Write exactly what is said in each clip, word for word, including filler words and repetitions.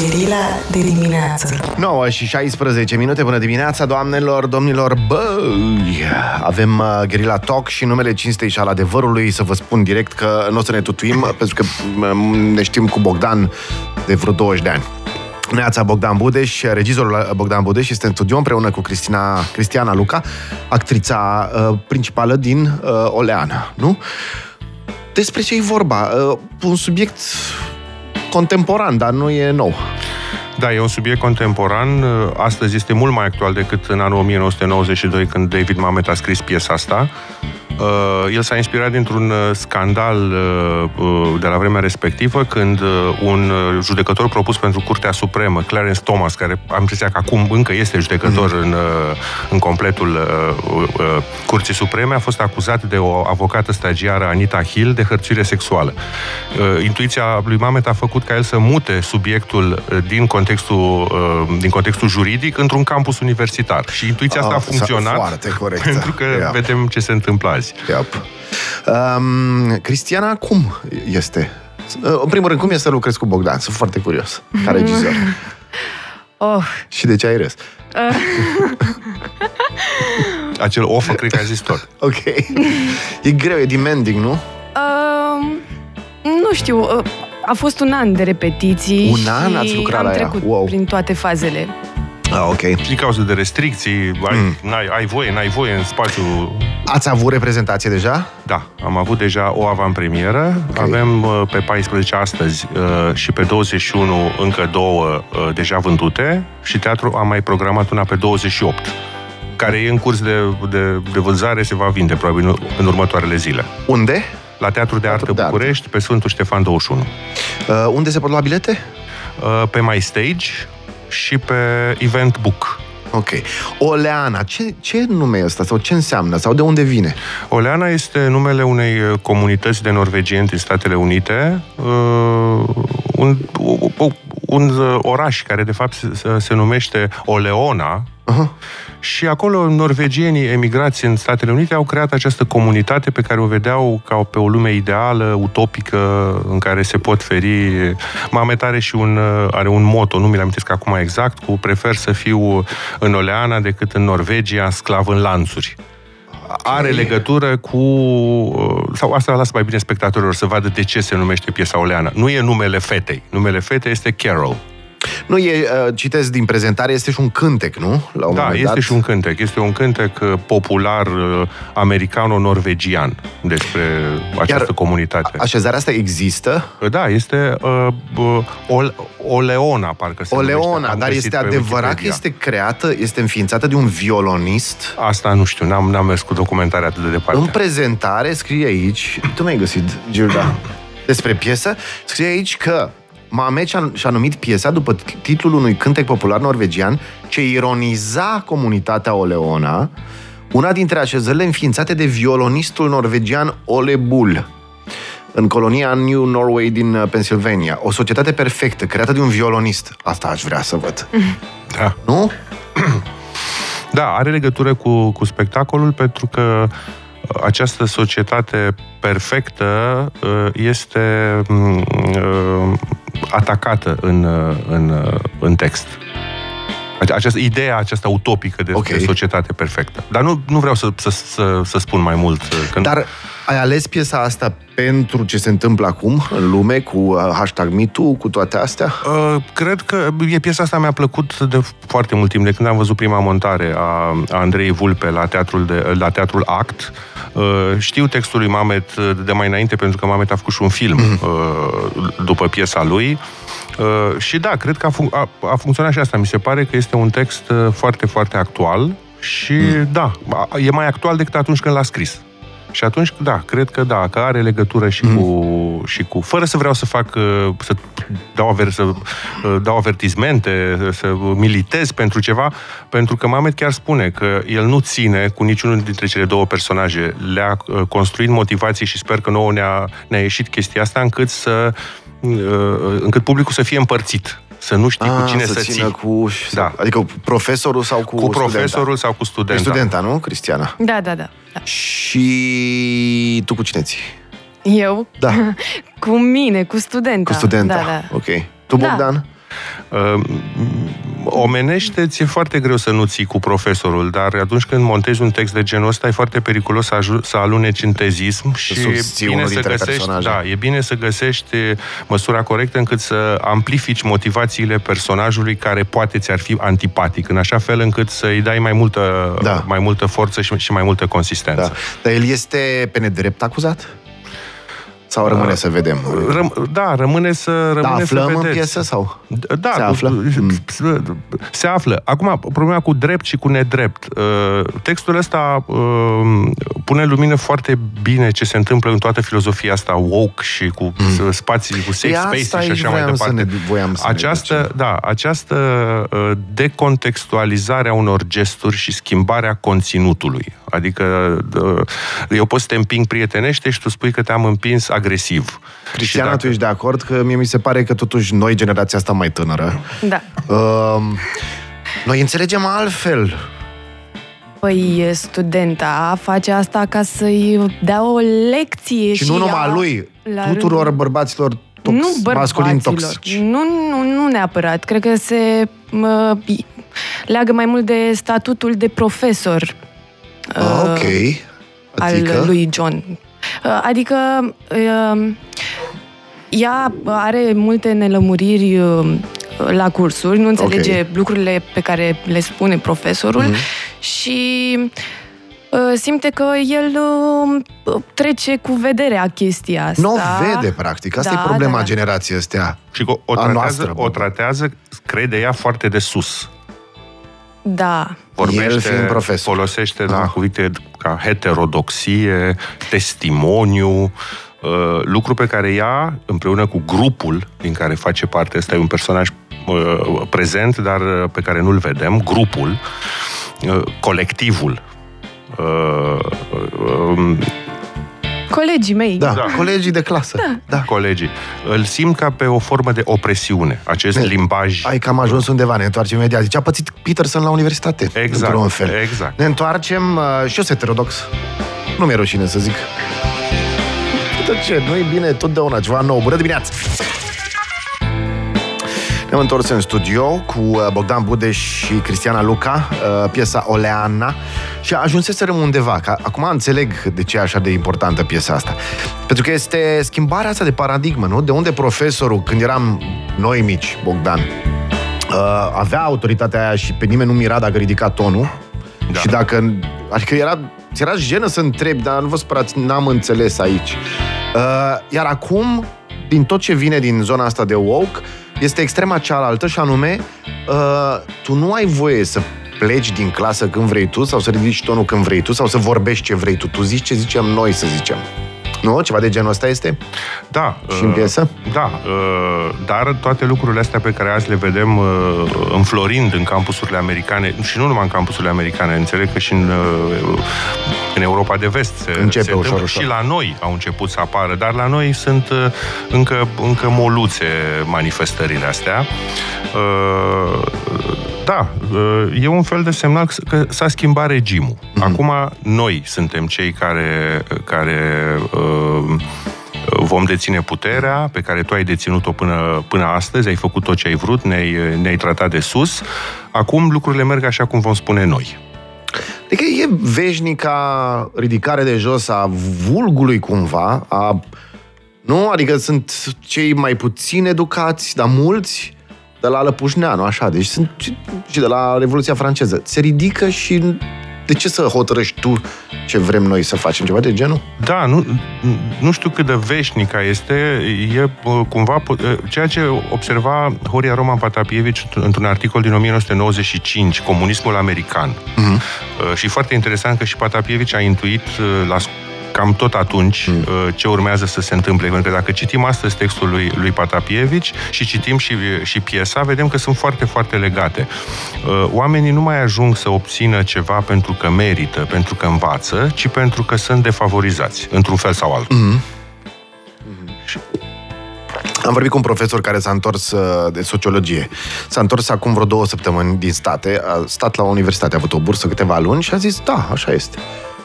Gherila de dimineață. nouă și șaisprezece minute, bună dimineața, doamnelor, domnilor, băi! Avem Gherila Talk și numele cinstei și al adevărului. Să vă spun direct că nu o să ne tutuim, pentru că ne știm cu Bogdan de vreo douăzeci de ani. Neața, Bogdan Budeș, regizorul Bogdan Budeș este în studio împreună cu Cristina, Cristiana Luca, actrița uh, principală din uh, Oleana, nu? Despre ce e vorba? Uh, un subiect contemporan, dar nu e nou. Da, e un subiect contemporan. Astăzi este mult mai actual decât în anul o mie nouă sute nouăzeci și doi, când David Mamet a scris piesa asta. El s-a inspirat dintr-un scandal de la vremea respectivă, când un judecător propus pentru Curtea Supremă, Clarence Thomas, care am impresia că acum încă este judecător mm-hmm. în, în completul Curții Supreme, a fost acuzat de o avocată stagiară, Anita Hill, de hărțuire sexuală. Intuiția lui Mamet a făcut ca el să mute subiectul din contextul, din contextul juridic într-un campus universitar. Și intuiția asta a funcționat, pentru că yeah. vedem ce se întâmplă azi. Yep. Um, Cristiana, cum este? În primul rând, cum e să lucrezi cu Bogdan? Sunt foarte curios, ca regizor. Oh. Și de ce ai râs? Uh. Acel ofă, cred că a zis tot. Ok. E greu, e demanding, nu? Uh, nu știu. Uh, a fost un an de repetiții. Un an ați lucrat la ea? Și am trecut wow. prin toate fazele. Ah, ok. Din cauza de restricții, ai, mm. ai, ai voie, n-ai voie în spațiu. Ați avut reprezentație deja? Da, am avut deja o avantpremieră. Okay. Avem pe paisprezece astăzi și pe douăzeci și unu încă două deja vândute și teatrul a mai programat una pe douăzeci și opt, care e în curs de, de, de vânzare, se va vinde probabil în următoarele zile. Unde? La Teatrul de Artă București, pe Sfântul Ștefan douăzeci și unu. Uh, unde se pot lua bilete? Uh, pe MyStage și pe Event Book. Ok. Oleana, ce, ce nume e ăsta? Sau ce înseamnă? Sau de unde vine? Oleana este numele unei comunități de norvegieni din Statele Unite, uh, un, uh, un oraș care de fapt se, se numește Oleona. Uh-huh. Și acolo norvegienii emigrați în Statele Unite au creat această comunitate pe care o vedeau ca pe o lume ideală, utopică, în care se pot feri. Mamet are și un, are un motto, nu mi-l amintesc acum exact, cu prefer să fiu în Oleana decât în Norvegia, sclav în lanțuri. Are legătură cu... sau asta lasă mai bine spectatorilor să vadă de ce se numește piesa Oleana. Nu e numele fetei. Numele fetei este Carol. Nu e, citesc din prezentare, este și un cântec, nu? La un da, moment dat. Este și un cântec. Este un cântec popular americano-norvegian despre această Iar comunitate. Așezarea asta există? Da, este uh, Ole, Oleona, parcă se Oleona, numește. Dar este adevărat că este creată, este înființată de un violonist? Asta nu știu, n-am, n-am mers cu documentarea atât de departe. În prezentare scrie aici, tu mi-ai găsit, Gilda, despre piesă, scrie aici că Mamet și-a numit piesa după titlul unui cântec popular norvegian ce ironiza comunitatea Oleona, una dintre așezările înființate de violonistul norvegian Ole Bull, în colonia New Norway din Pennsylvania. O societate perfectă, creată de un violonist. Asta aș vrea să văd. Da. Nu? Da, are legătură cu, cu spectacolul, pentru că această societate perfectă este atacată în, în, în text. Această idee, aceasta utopică de okay. societate perfectă. Dar nu, nu vreau să, să, să, să spun mai mult. Când... Dar ai ales piesa asta pentru ce se întâmplă acum în lume, cu hashtag MeToo, cu toate astea? Uh, cred că e, piesa asta mi-a plăcut de foarte mult timp, de când am văzut prima montare a, a Andrei Vulpe la teatrul, de, la teatrul Act. Uh, știu textul lui Mamet de mai înainte, pentru că Mamet a făcut și un film mm. uh, după piesa lui. Uh, și da, cred că a, func- a, a funcționat și asta. Mi se pare că este un text foarte, foarte actual și mm. da, e mai actual decât atunci când l-a scris. Și atunci, da, cred că da, că are legătură și, mm. cu, și cu... Fără să vreau să fac, să dau, aver, să dau avertismente, să militez pentru ceva, pentru că Mamet chiar spune că el nu ține cu niciunul dintre cele două personaje. Le-a construit motivații și sper că nouă ne-a, ne-a ieșit chestia asta încât să... încât publicul să fie împărțit. Să nu știi ah, cu cine să ții. Cu, da. Adică cu profesorul sau cu, cu profesorul studenta. sau cu studenta. Cu studenta, nu, Cristiana? Da, da, da. da. Și tu cu cine ții? Eu? Da. Cu mine, cu studenta. Cu studenta, da, da. ok. Tu, Bogdan? Da. Uh, omenește, ți-e foarte greu să nu ții cu profesorul, dar atunci când montezi un text de genul ăsta, e foarte periculos să, aj- să aluneci în tezism și e bine, să găsești, da, e bine să găsești măsura corectă încât să amplifici motivațiile personajului care poate ți-ar fi antipatic, în așa fel încât să-i dai mai multă, da. mai multă forță și, și mai multă consistență. Da. Dar el este pe nedrept acuzat? Sau rămâne să vedem? Răm- da, rămâne să rămâne da, aflăm să vedeți. În piesă sau? Da, se află? Se află. Acum, problema cu drept și cu nedrept. Textul ăsta pune în lumină foarte bine ce se întâmplă în toată filozofia asta woke și cu mm. spații, cu safe spaces și așa mai departe. Ne, această, da, această decontextualizare a unor gesturi și schimbarea conținutului. Adică eu pot să te împing prietenește și tu spui că te-am împins agresiv. Cristiana, dacă... tu ești de acord? Că mie mi se pare că totuși noi, generația asta mai tânără, da. uh, noi înțelegem altfel. Păi, studenta face asta ca să-i dea o lecție și... și nu numai a... lui, tuturor rând... bărbaților toxici, nu bărbaților, masculini toxici. Nu, nu, nu neapărat. Cred că se uh, leagă mai mult de statutul de profesor uh, ok. Adică? Al lui John. Adică ea are multe nelămuriri la cursuri, nu înțelege okay. lucrurile pe care le spune profesorul mm-hmm. și simte că el trece cu vederea chestia asta. Nu o vede, practic. Asta da, e problema da. generației astea. Și o, o, tratează, noastră, o tratează, crede ea, foarte de sus. Da. Vorbește, folosește da. Da, cuvinte ca heterodoxie, testimoniu, uh, lucru pe care ea, împreună cu grupul din care face parte, ăsta e un personaj uh, prezent, dar uh, pe care nu-l vedem, grupul, uh, colectivul, uh, uh, um, colegii mei. Da, da, colegii de clasă. Da. Da. Colegii. Îl simt ca pe o formă de opresiune, acest ne, limbaj. Ai cam ajuns undeva, ne întoarcem imediat. Deci a pățit Peterson la universitate. Exact. Într-un fel. Exact. Ne întoarcem uh, și eu sunt heterodox. Nu mi-e rușine să zic. Tot ce, nu-i bine totdeauna ceva nou. Bună dimineața! Ne-am întors în studio cu Bogdan Budeș și Cristiana Luca, piesa Oleana, și ajunseserăm undeva, că acum înțeleg de ce e așa de importantă piesa asta. Pentru că este schimbarea asta de paradigmă, nu? De unde profesorul, când eram noi mici, Bogdan, avea autoritatea aia și pe nimeni nu mira dacă ridica tonul, da. Și dacă... Adică era, era jenă să întrebi, dar nu vă spărați, n-am înțeles aici. Iar acum, din tot ce vine din zona asta de woke, este extrema cealaltă și anume uh, tu nu ai voie să pleci din clasă când vrei tu sau să ridici tonul când vrei tu sau să vorbești ce vrei tu. Tu zici ce zicem noi să zicem. Nu? Ceva de genul ăsta este? Da. Și în piesă? Uh, da. Uh, dar toate lucrurile astea pe care azi le vedem uh, înflorind în campusurile americane, și nu numai în campusurile americane, înțeleg că și în, uh, în Europa de Vest se, începe se ușor, ușor. Și la noi au început să apară, dar la noi sunt uh, încă, încă moluțe manifestările astea. Uh, Da, e un fel de semnal că s-a schimbat regimul. Acum noi suntem cei care, care vom deține puterea pe care tu ai deținut-o până, până astăzi, ai făcut tot ce ai vrut, ne-ai, ne-ai tratat de sus. Acum lucrurile merg așa cum vom spune noi. Adică e veșnica ridicare de jos a vulgului cumva, a, nu? Adică sunt cei mai puțin educați, dar mulți... de la Lăpușneanu, așa, deci sunt și de la Revoluția franceză. Se ridică și de ce să hotărăști tu ce vrem noi să facem? Ceva de genul? Da, nu, nu știu cât de veșnică este, e cumva ceea ce observa Horia Roman Patapievici într-un articol din nouăsprezece nouăzeci și cinci, Comunismul american. Mm-hmm. Și foarte interesant că și Patapievici a intuit la cam tot atunci mm. ce urmează să se întâmple. Pentru că dacă citim astăzi textul lui, lui Patapievici și citim și, și piesa, vedem că sunt foarte, foarte legate. Oamenii nu mai ajung să obțină ceva pentru că merită, pentru că învață, ci pentru că sunt defavorizați, într-un fel sau altul. Mm. Am vorbit cu un profesor care s-a întors de sociologie. S-a întors acum vreo două săptămâni din state, a stat la universitate, a avut o bursă câteva luni și a zis, da, așa este.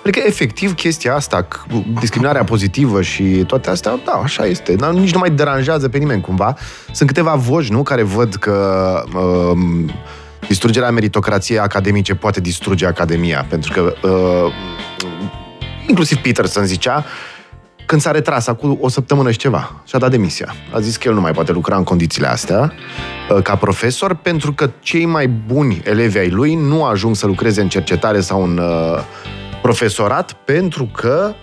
Adică, efectiv, chestia asta, discriminarea pozitivă și toate astea, da, așa este. Nici nu mai deranjează pe nimeni, cumva. Sunt câteva voci, nu, care văd că um, distrugerea meritocrației academice poate distruge Academia. Pentru că, uh, inclusiv Peterson zicea, când s-a retras acum o săptămână și ceva și a dat demisia. A zis că el nu mai poate lucra în condițiile astea ca profesor, pentru că cei mai buni elevi ai lui nu ajung să lucreze în cercetare sau în uh, profesorat, pentru că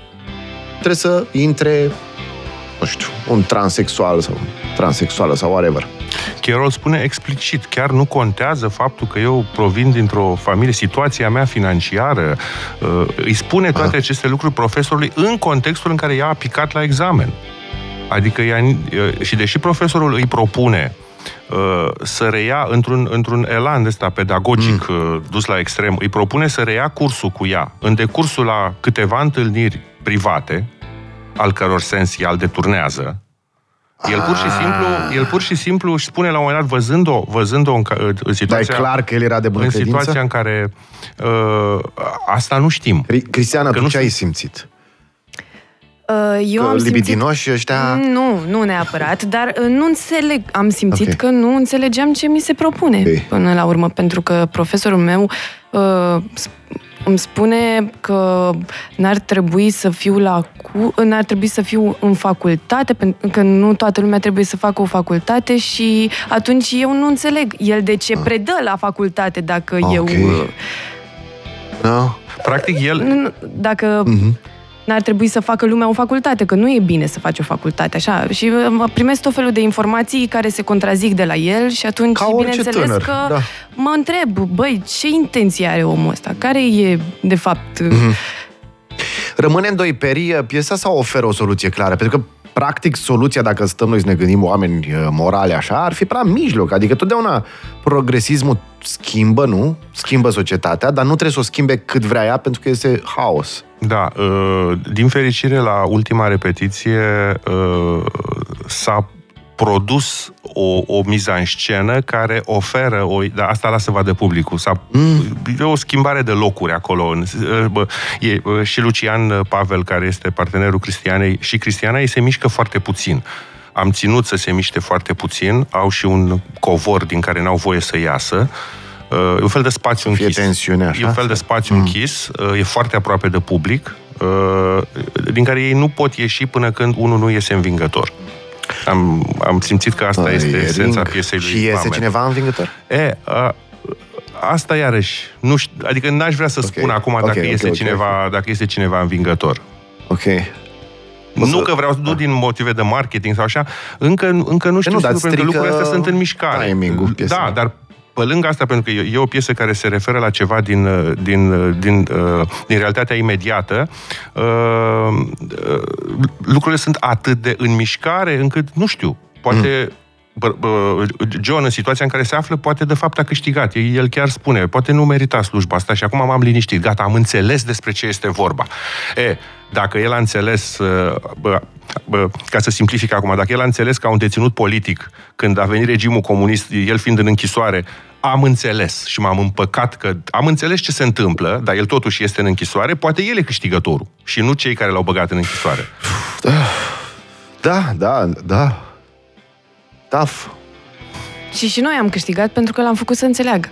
trebuie să intre, nu știu, un transexual sau transexuală sau whatever. Carol spune explicit, chiar nu contează faptul că eu provin dintr-o familie, situația mea financiară, îi spune toate ah. aceste lucruri profesorului în contextul în care ea a picat la examen. Adică ea, și deși profesorul îi propune să reia într-un, într-un elan ăsta pedagogic mm. dus la extrem, îi propune să reia cursul cu ea în decursul la câteva întâlniri private, al căror sens ea îl deturnează. El pur și simplu, el pur și simplu își spune la un moment dat, văzând-o, văzând-o în, în situația, dar e clar că el era de bună credință? În situația în care uh, asta nu știm. Cristiana, tu nu ce știm. ai simțit? Eu că am libidinoși simțit... ăștia... Nu, nu neapărat, dar nu înțeleg... Am simțit okay. că nu înțelegeam ce mi se propune okay. până la urmă, pentru că profesorul meu uh, îmi spune că n-ar trebui să fiu la cu... n-ar trebui să fiu în facultate, pentru că nu toată lumea trebuie să facă o facultate și atunci eu nu înțeleg el de ce ah. predă la facultate dacă okay. eu... No. Practic el... Dacă... Mm-hmm. n-ar trebui să facă lumea o facultate, că nu e bine să faci o facultate, așa. Și primesc tot felul de informații care se contrazic de la el și atunci, bineînțeles tânăr, că da. mă întreb, băi, ce intenție are omul ăsta? Care e, de fapt... Mm-hmm. Rămâne în doi peri piesa sau oferă o soluție clară? Pentru că, practic, soluția, dacă stăm noi să ne gândim oameni morale, așa, ar fi prea mijloc. Adică, totdeauna, progresismul schimbă, nu? Schimbă societatea, dar nu trebuie să o schimbe cât vrea ea, pentru că este haos. Da, din fericire, la ultima repetiție s-a produs o, o miză în scenă care oferă, o, dar asta lasă vadă publicul, s-a, mm. e o schimbare de locuri acolo. E, și Lucian Pavel, care este partenerul Cristianei, și Cristiana, ei se mișcă foarte puțin. Am ținut să se miște foarte puțin, au și un covor din care n-au voie să iasă. E un fel de spațiu închis. Tensiune, e un fel de spațiu mm. închis, e foarte aproape de public, din care ei nu pot ieși până când unul nu iese învingător. Am, am simțit că asta Ai, este esența piesei lui Mamet. Și iese cineva învingător? E, a, asta iarăși. Nu știu, adică n-aș vrea să okay. spun acum okay, dacă, okay, este okay, cineva, okay. dacă este cineva învingător. Ok. Nu că vreau să duc din motive de marketing sau așa, încă, încă nu știu, nu, pentru că lucrurile astea sunt în mișcare. Da, dar pe lângă asta, pentru că e o piesă care se referă la ceva din, din, din, din realitatea imediată, lucrurile sunt atât de în mișcare încât, nu știu, poate John, în situația în care se află, poate de fapt a câștigat. El chiar spune, poate nu merita slujba asta și acum m-am liniștit, gata, am înțeles despre ce este vorba. E, dacă el a înțeles, bă, bă, ca să simplific acum, dacă el a înțeles ca un deținut politic, când a venit regimul comunist, el fiind în închisoare, am înțeles și m-am împăcat că am înțeles ce se întâmplă, dar el totuși este în închisoare, poate el e câștigătorul și nu cei care l-au băgat în închisoare. Da, da, da. Taf. Și și noi am câștigat pentru că l-am făcut să înțeleagă.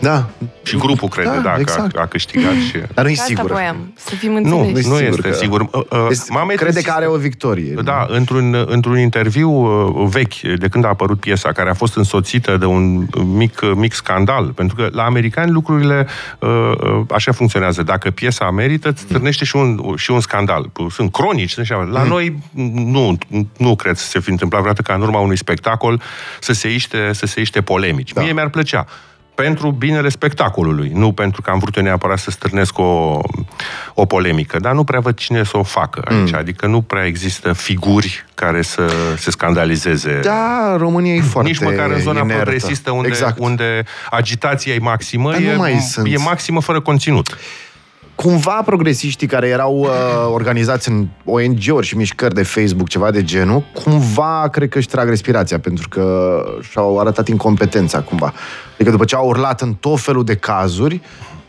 Da. Și grupul crede, da, da exact. că a, a câștigat. Și... Dar nu-i sigur. Voiam, să fim înțeleși. Nu, nu, nu este că... sigur. Mamet crede că are o victorie. Da, într-un, într-un interviu vechi, de când a apărut piesa, care a fost însoțită de un mic, mic scandal, pentru că la americani lucrurile așa funcționează. Dacă piesa merită, îți târnește și un, și un scandal. Sunt cronici, sunt așa. La mm. noi nu, nu cred să se fi întâmplat vreodată ca în urma unui spectacol să se iște, să se iște polemici. Da. Mie mi-ar plăcea. Pentru binele spectacolului, nu pentru că am vrut eu neapărat să stârnesc o, o polemică, dar nu prea văd cine să o facă aici, mm. adică nu prea există figuri care să se scandalizeze. Da, România e foarte Nici măcar în zona inertă. progresistă, unde, exact. unde agitația e maximă, dar e, mai e maximă fără conținut. Cumva progresiștii care erau uh, organizați în O N G-uri și mișcări de Facebook, ceva de genul, cumva cred că își trag respirația, pentru că și-au arătat incompetența, cumva. Adică după ce au urlat în tot felul de cazuri,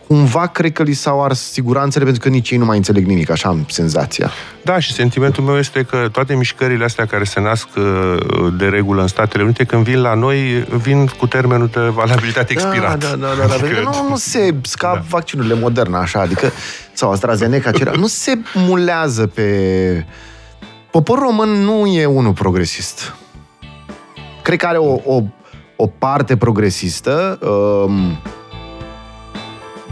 cumva cred că li s-au ars siguranțele pentru că nici ei nu mai înțeleg nimic, așa am senzația. Da, și sentimentul meu este că toate mișcările astea care se nasc de regulă în Statele Unite, când vin la noi, vin cu termenul de valabilitate expirat. Da, da, da, da, adică da, da, da. Nu, nu se, ca da. vaccinurile moderne, așa, adică, sau AstraZeneca, nu se mulează pe... Poporul român nu e unul progresist. Cred că are o, o, o parte progresistă, um,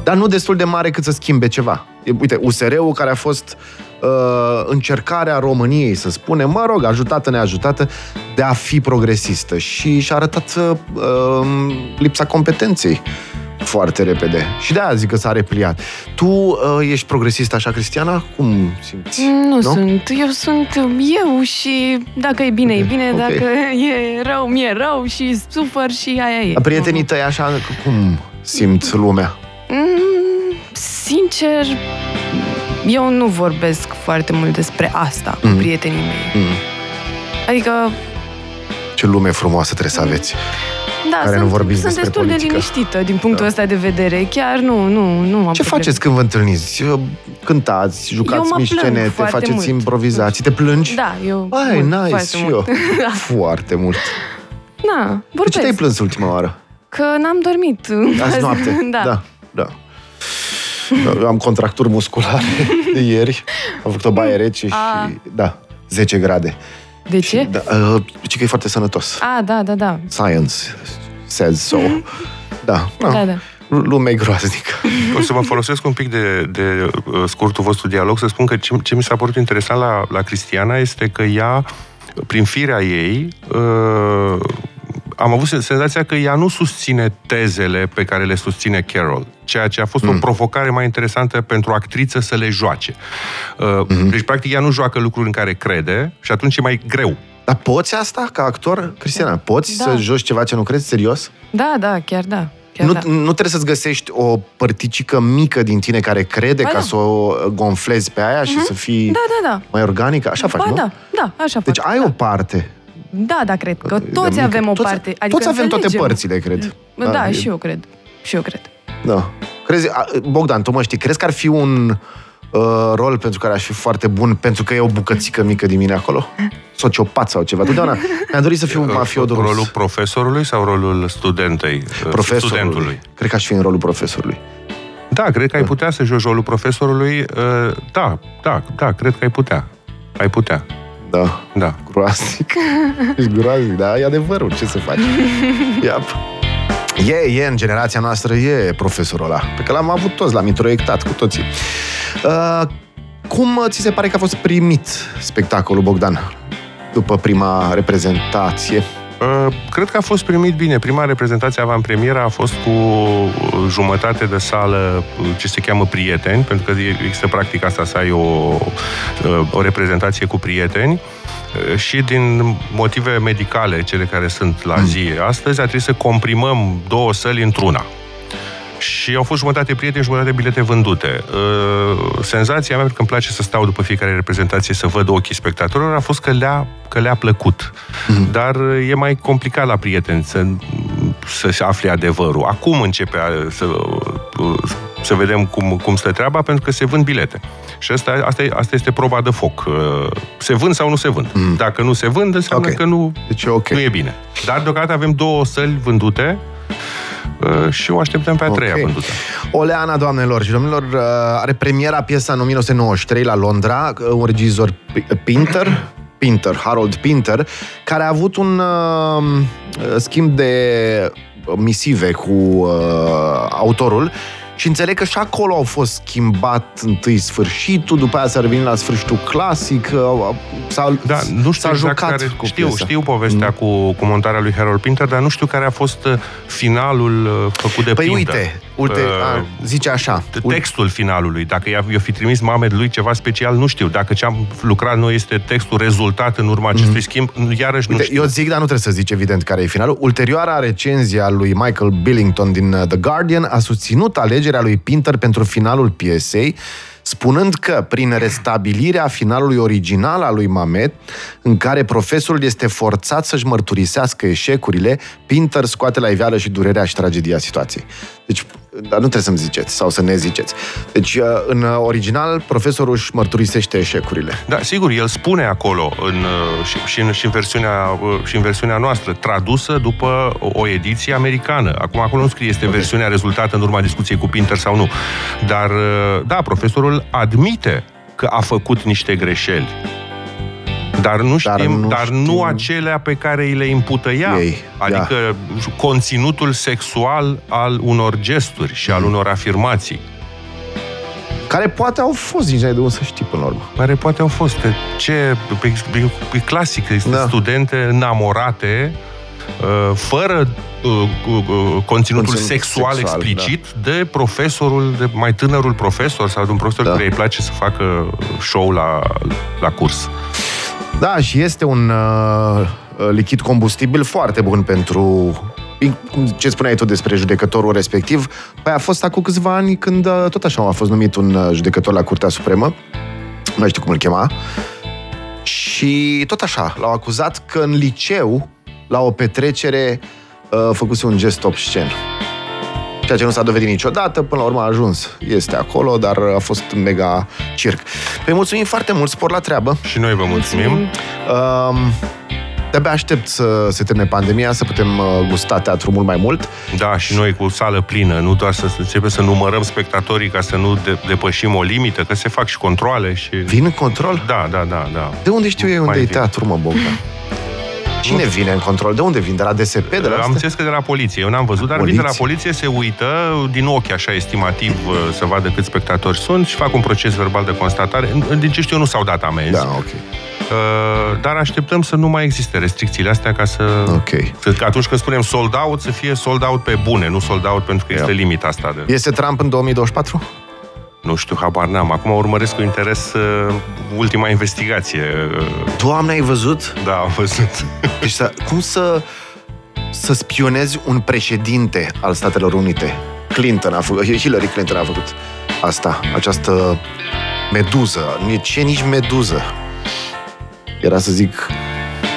dar nu destul de mare cât să schimbe ceva. Uite, U S R-ul care a fost uh, încercarea României, să spunem, mă rog, ajutată, neajutată, de a fi progresistă. Și și-a arătat uh, lipsa competenței foarte repede. Și de-aia zic că s-a repliat. Tu uh, ești progresist așa, Cristiana? Cum simți? Nu, nu sunt. Eu sunt eu și dacă e bine, okay. e bine. Okay. Dacă e rău, mi-e rău și super și aia e. Prietenii tăi așa, cum simt lumea? Sincer, eu nu vorbesc foarte mult despre asta mm. cu prietenii mei. Mm. Adică... Ce lume frumoasă trebuie să aveți. Da, care sunt, nu vorbiți sunt despre destul politică. De liniștită din punctul da. ăsta de vedere. Chiar nu, nu, nu am... Ce faceți când vă întâlniți? Cântați, jucați mici scenete, faceți mult. improvizații, te plângi? Da, eu... Ai, nice, și eu. Da. Foarte mult. Da, vorbesc. De ce te-ai plâns ultima oară? Că n-am dormit. Azi noapte, da. da. Da. Am contracturi musculare de ieri. Am făcut o baie rece și... A. Da, zece grade. De ce? Și, da, uh, zice că e foarte sănătos. A, da, da, da. Science says so. Da, da. da, da. Lume groaznică. O să mă folosesc un pic de, de scurtul vostru dialog să spun că ce, ce mi s-a părut interesant la, la Cristiana este că ea, prin firea ei... Uh, am avut senzația că ea nu susține tezele pe care le susține Carol, ceea ce a fost mm. o provocare mai interesantă pentru actriță să le joace. Mm-hmm. Deci, practic, ea nu joacă lucruri în care crede și atunci e mai greu. Dar poți asta ca actor? Cristiana, poți da. să joci ceva ce nu crezi? Serios? Da, da, chiar da. Chiar nu, da. nu trebuie să-ți găsești o părticică mică din tine care crede ba ca da. să o gonflezi pe aia mm-hmm. și să fii da, da, da. mai organică? Așa faci, ba, nu? Da, da, așa faci. Deci ai da. o parte... Da, dar cred că toți avem mică. o parte. Adică toți avem toate părțile, cred. Da, da, și eu cred. Și eu cred. Da. Crezi, Bogdan, tu mă știi, crezi că ar fi un uh, rol pentru care aș fi foarte bun, pentru că e o bucățică mică din mine acolo? Sociopat sau ceva. Totdeauna mi-am dorit să fiu un mafiot rus. Rolul profesorului sau rolul studentei? Profesorului. Studentului. Cred că aș fi în rolul profesorului. Da, cred că ai putea să joci rolul profesorului. Da, da, da, cred că ai putea. Ai putea. Da, da. Groaznic. Ești groaznic, da? E adevărul, ce să faci? Yep. E, e, în generația noastră e profesorul ăla. Pe că l-am avut toți, l-am introiectat cu toții. Uh, cum ți se pare că a fost primit spectacolul, Bogdan, după prima reprezentație? Uh, cred că a fost primit bine. Prima reprezentație avantpremiera a fost cu jumătate de sală, ce se cheamă prieteni, pentru că există practica asta să ai o, o reprezentație cu prieteni. Și din motive medicale, cele care sunt la zi astăzi, a trebuit să comprimăm două săli într-una. Și au fost jumătate prieteni, jumătate bilete vândute. Senzația mea, pentru că îmi place să stau după fiecare reprezentație să văd ochii spectatorilor, a fost că le-a, că le-a plăcut. Mm-hmm. Dar e mai complicat la prieteni să, să afle adevărul. Acum începe a, să, să vedem cum, cum stă treaba, pentru că se vând bilete. Și asta, asta, asta este proba de foc. Se vând sau nu se vând. Mm. Dacă nu se vând, înseamnă okay. că nu, deci, okay. nu e bine. Dar deocamdată avem două săli vândute și o așteptăm pe a treia okay. vândută. Oleana, doamnelor și domnilor, are premiera piesa în nouăsprezece nouăzeci și trei la Londra, un regizor Pinter, Pinter, Harold Pinter, care a avut un uh, schimb de misive cu uh, autorul și înțeleg că și acolo au fost schimbat întâi sfârșitul, după aia s-a revenit la sfârșitul clasic, s-a, da, nu știu s-a exact jucat care, cu știu, știu povestea mm. cu, cu montarea lui Harold Pinter, dar nu știu care a fost finalul făcut de păi Pinter. Păi uite, uite uh, a, zice așa. Textul finalului, dacă i-o fi trimis Mamet lui ceva special, nu știu. Dacă ce-am lucrat noi este textul rezultat în urma acestui mm. schimb, iarăși uite, nu știu. Eu zic, dar nu trebuie să zici evident care e finalul. Ulterioara recenzia lui Michael Billington din The Guardian a susținut alegerea lui Pinter pentru finalul piesei, spunând că, prin restabilirea finalului original al lui Mamet, în care profesorul este forțat să-și mărturisească eșecurile, Pinter scoate la iveală și durerea și tragedia situației. Deci, dar nu trebuie să-mi ziceți sau să ne ziceți. Deci, în original, profesorul își mărturisește eșecurile. Da, sigur, el spune acolo, în, și, și, în, și, în versiunea, și în versiunea noastră, tradusă după o ediție americană. Acum, acolo nu scrie, este okay. Versiunea rezultată în urma discuției cu Pinter sau nu. Dar, da, profesorul admite că a făcut niște greșeli. Dar nu știm, dar nu, dar nu știm... acelea pe care îi le impută ea. Ei, adică da. Conținutul sexual al unor gesturi și mm. al unor afirmații. Care poate au fost, nici n-ai de unde să știi până la urmă. Care poate au fost. Ce, pe, pe, pe clasic, este da. Studente înamorate, fără conținutul, conținutul sexual, sexual explicit, da. De profesorul, de mai tânărul profesor sau de un profesor da. Care îi place să facă show la, la curs. Da, și este un uh, lichid combustibil foarte bun pentru, ce spuneai tu despre judecătorul respectiv, păi a fost acum câțiva ani când uh, tot așa a fost numit un judecător la Curtea Supremă, nu știu cum îl chema, și tot așa, l-au acuzat că în liceu, la o petrecere, uh, făcuse un gest obscen. Ceea ce nu s-a dovedit niciodată, până la urmă a ajuns. Este acolo, dar a fost mega circ. Păi mulțumim foarte mult, spor la treabă. Și noi vă mulțumim. mulțumim. Uh, de-abia aștept să se termine pandemia, să putem gusta teatru mult mai mult. Da, și noi cu sală plină, nu doar să începem să numărăm spectatorii ca să nu de- depășim o limită, că se fac și controle. Și... Vin în control? Da, da, da, da. De unde știu eu unde e teatru, mă, Bogdan? Cine vine în control? De unde vin? De la D S P? De la Am înțeles că de la poliție. Eu n-am văzut, dar poliție. Vin de la poliție, se uită din ochi așa estimativ să vadă câți spectatori sunt și fac un proces verbal de constatare. Din ce știu eu, nu s-au dat amenzi. Da, ok. Dar așteptăm să nu mai existe restricțiile astea ca să... Okay. Că atunci când spunem sold out, să fie sold out pe bune, nu sold out pentru că este yeah. limita asta. De... Este Trump în două mii douăzeci și patru? Nu știu, habar n-am. Acum urmăresc cu interes uh, ultima investigație. Doamne, ai văzut? Da, am văzut. Deci, să, cum să, să spionezi un președinte al Statelor Unite? Clinton a făcut, Hillary Clinton a făcut asta, această meduză. Nici, nici meduză. Era să zic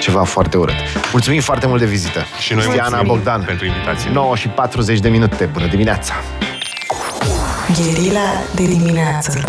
ceva foarte urât. Mulțumim foarte mult de vizită. Și noi Cristiana, Bogdan, pentru invitație. nouă și patruzeci de minute. Bună dimineața! Gherila de dimineață.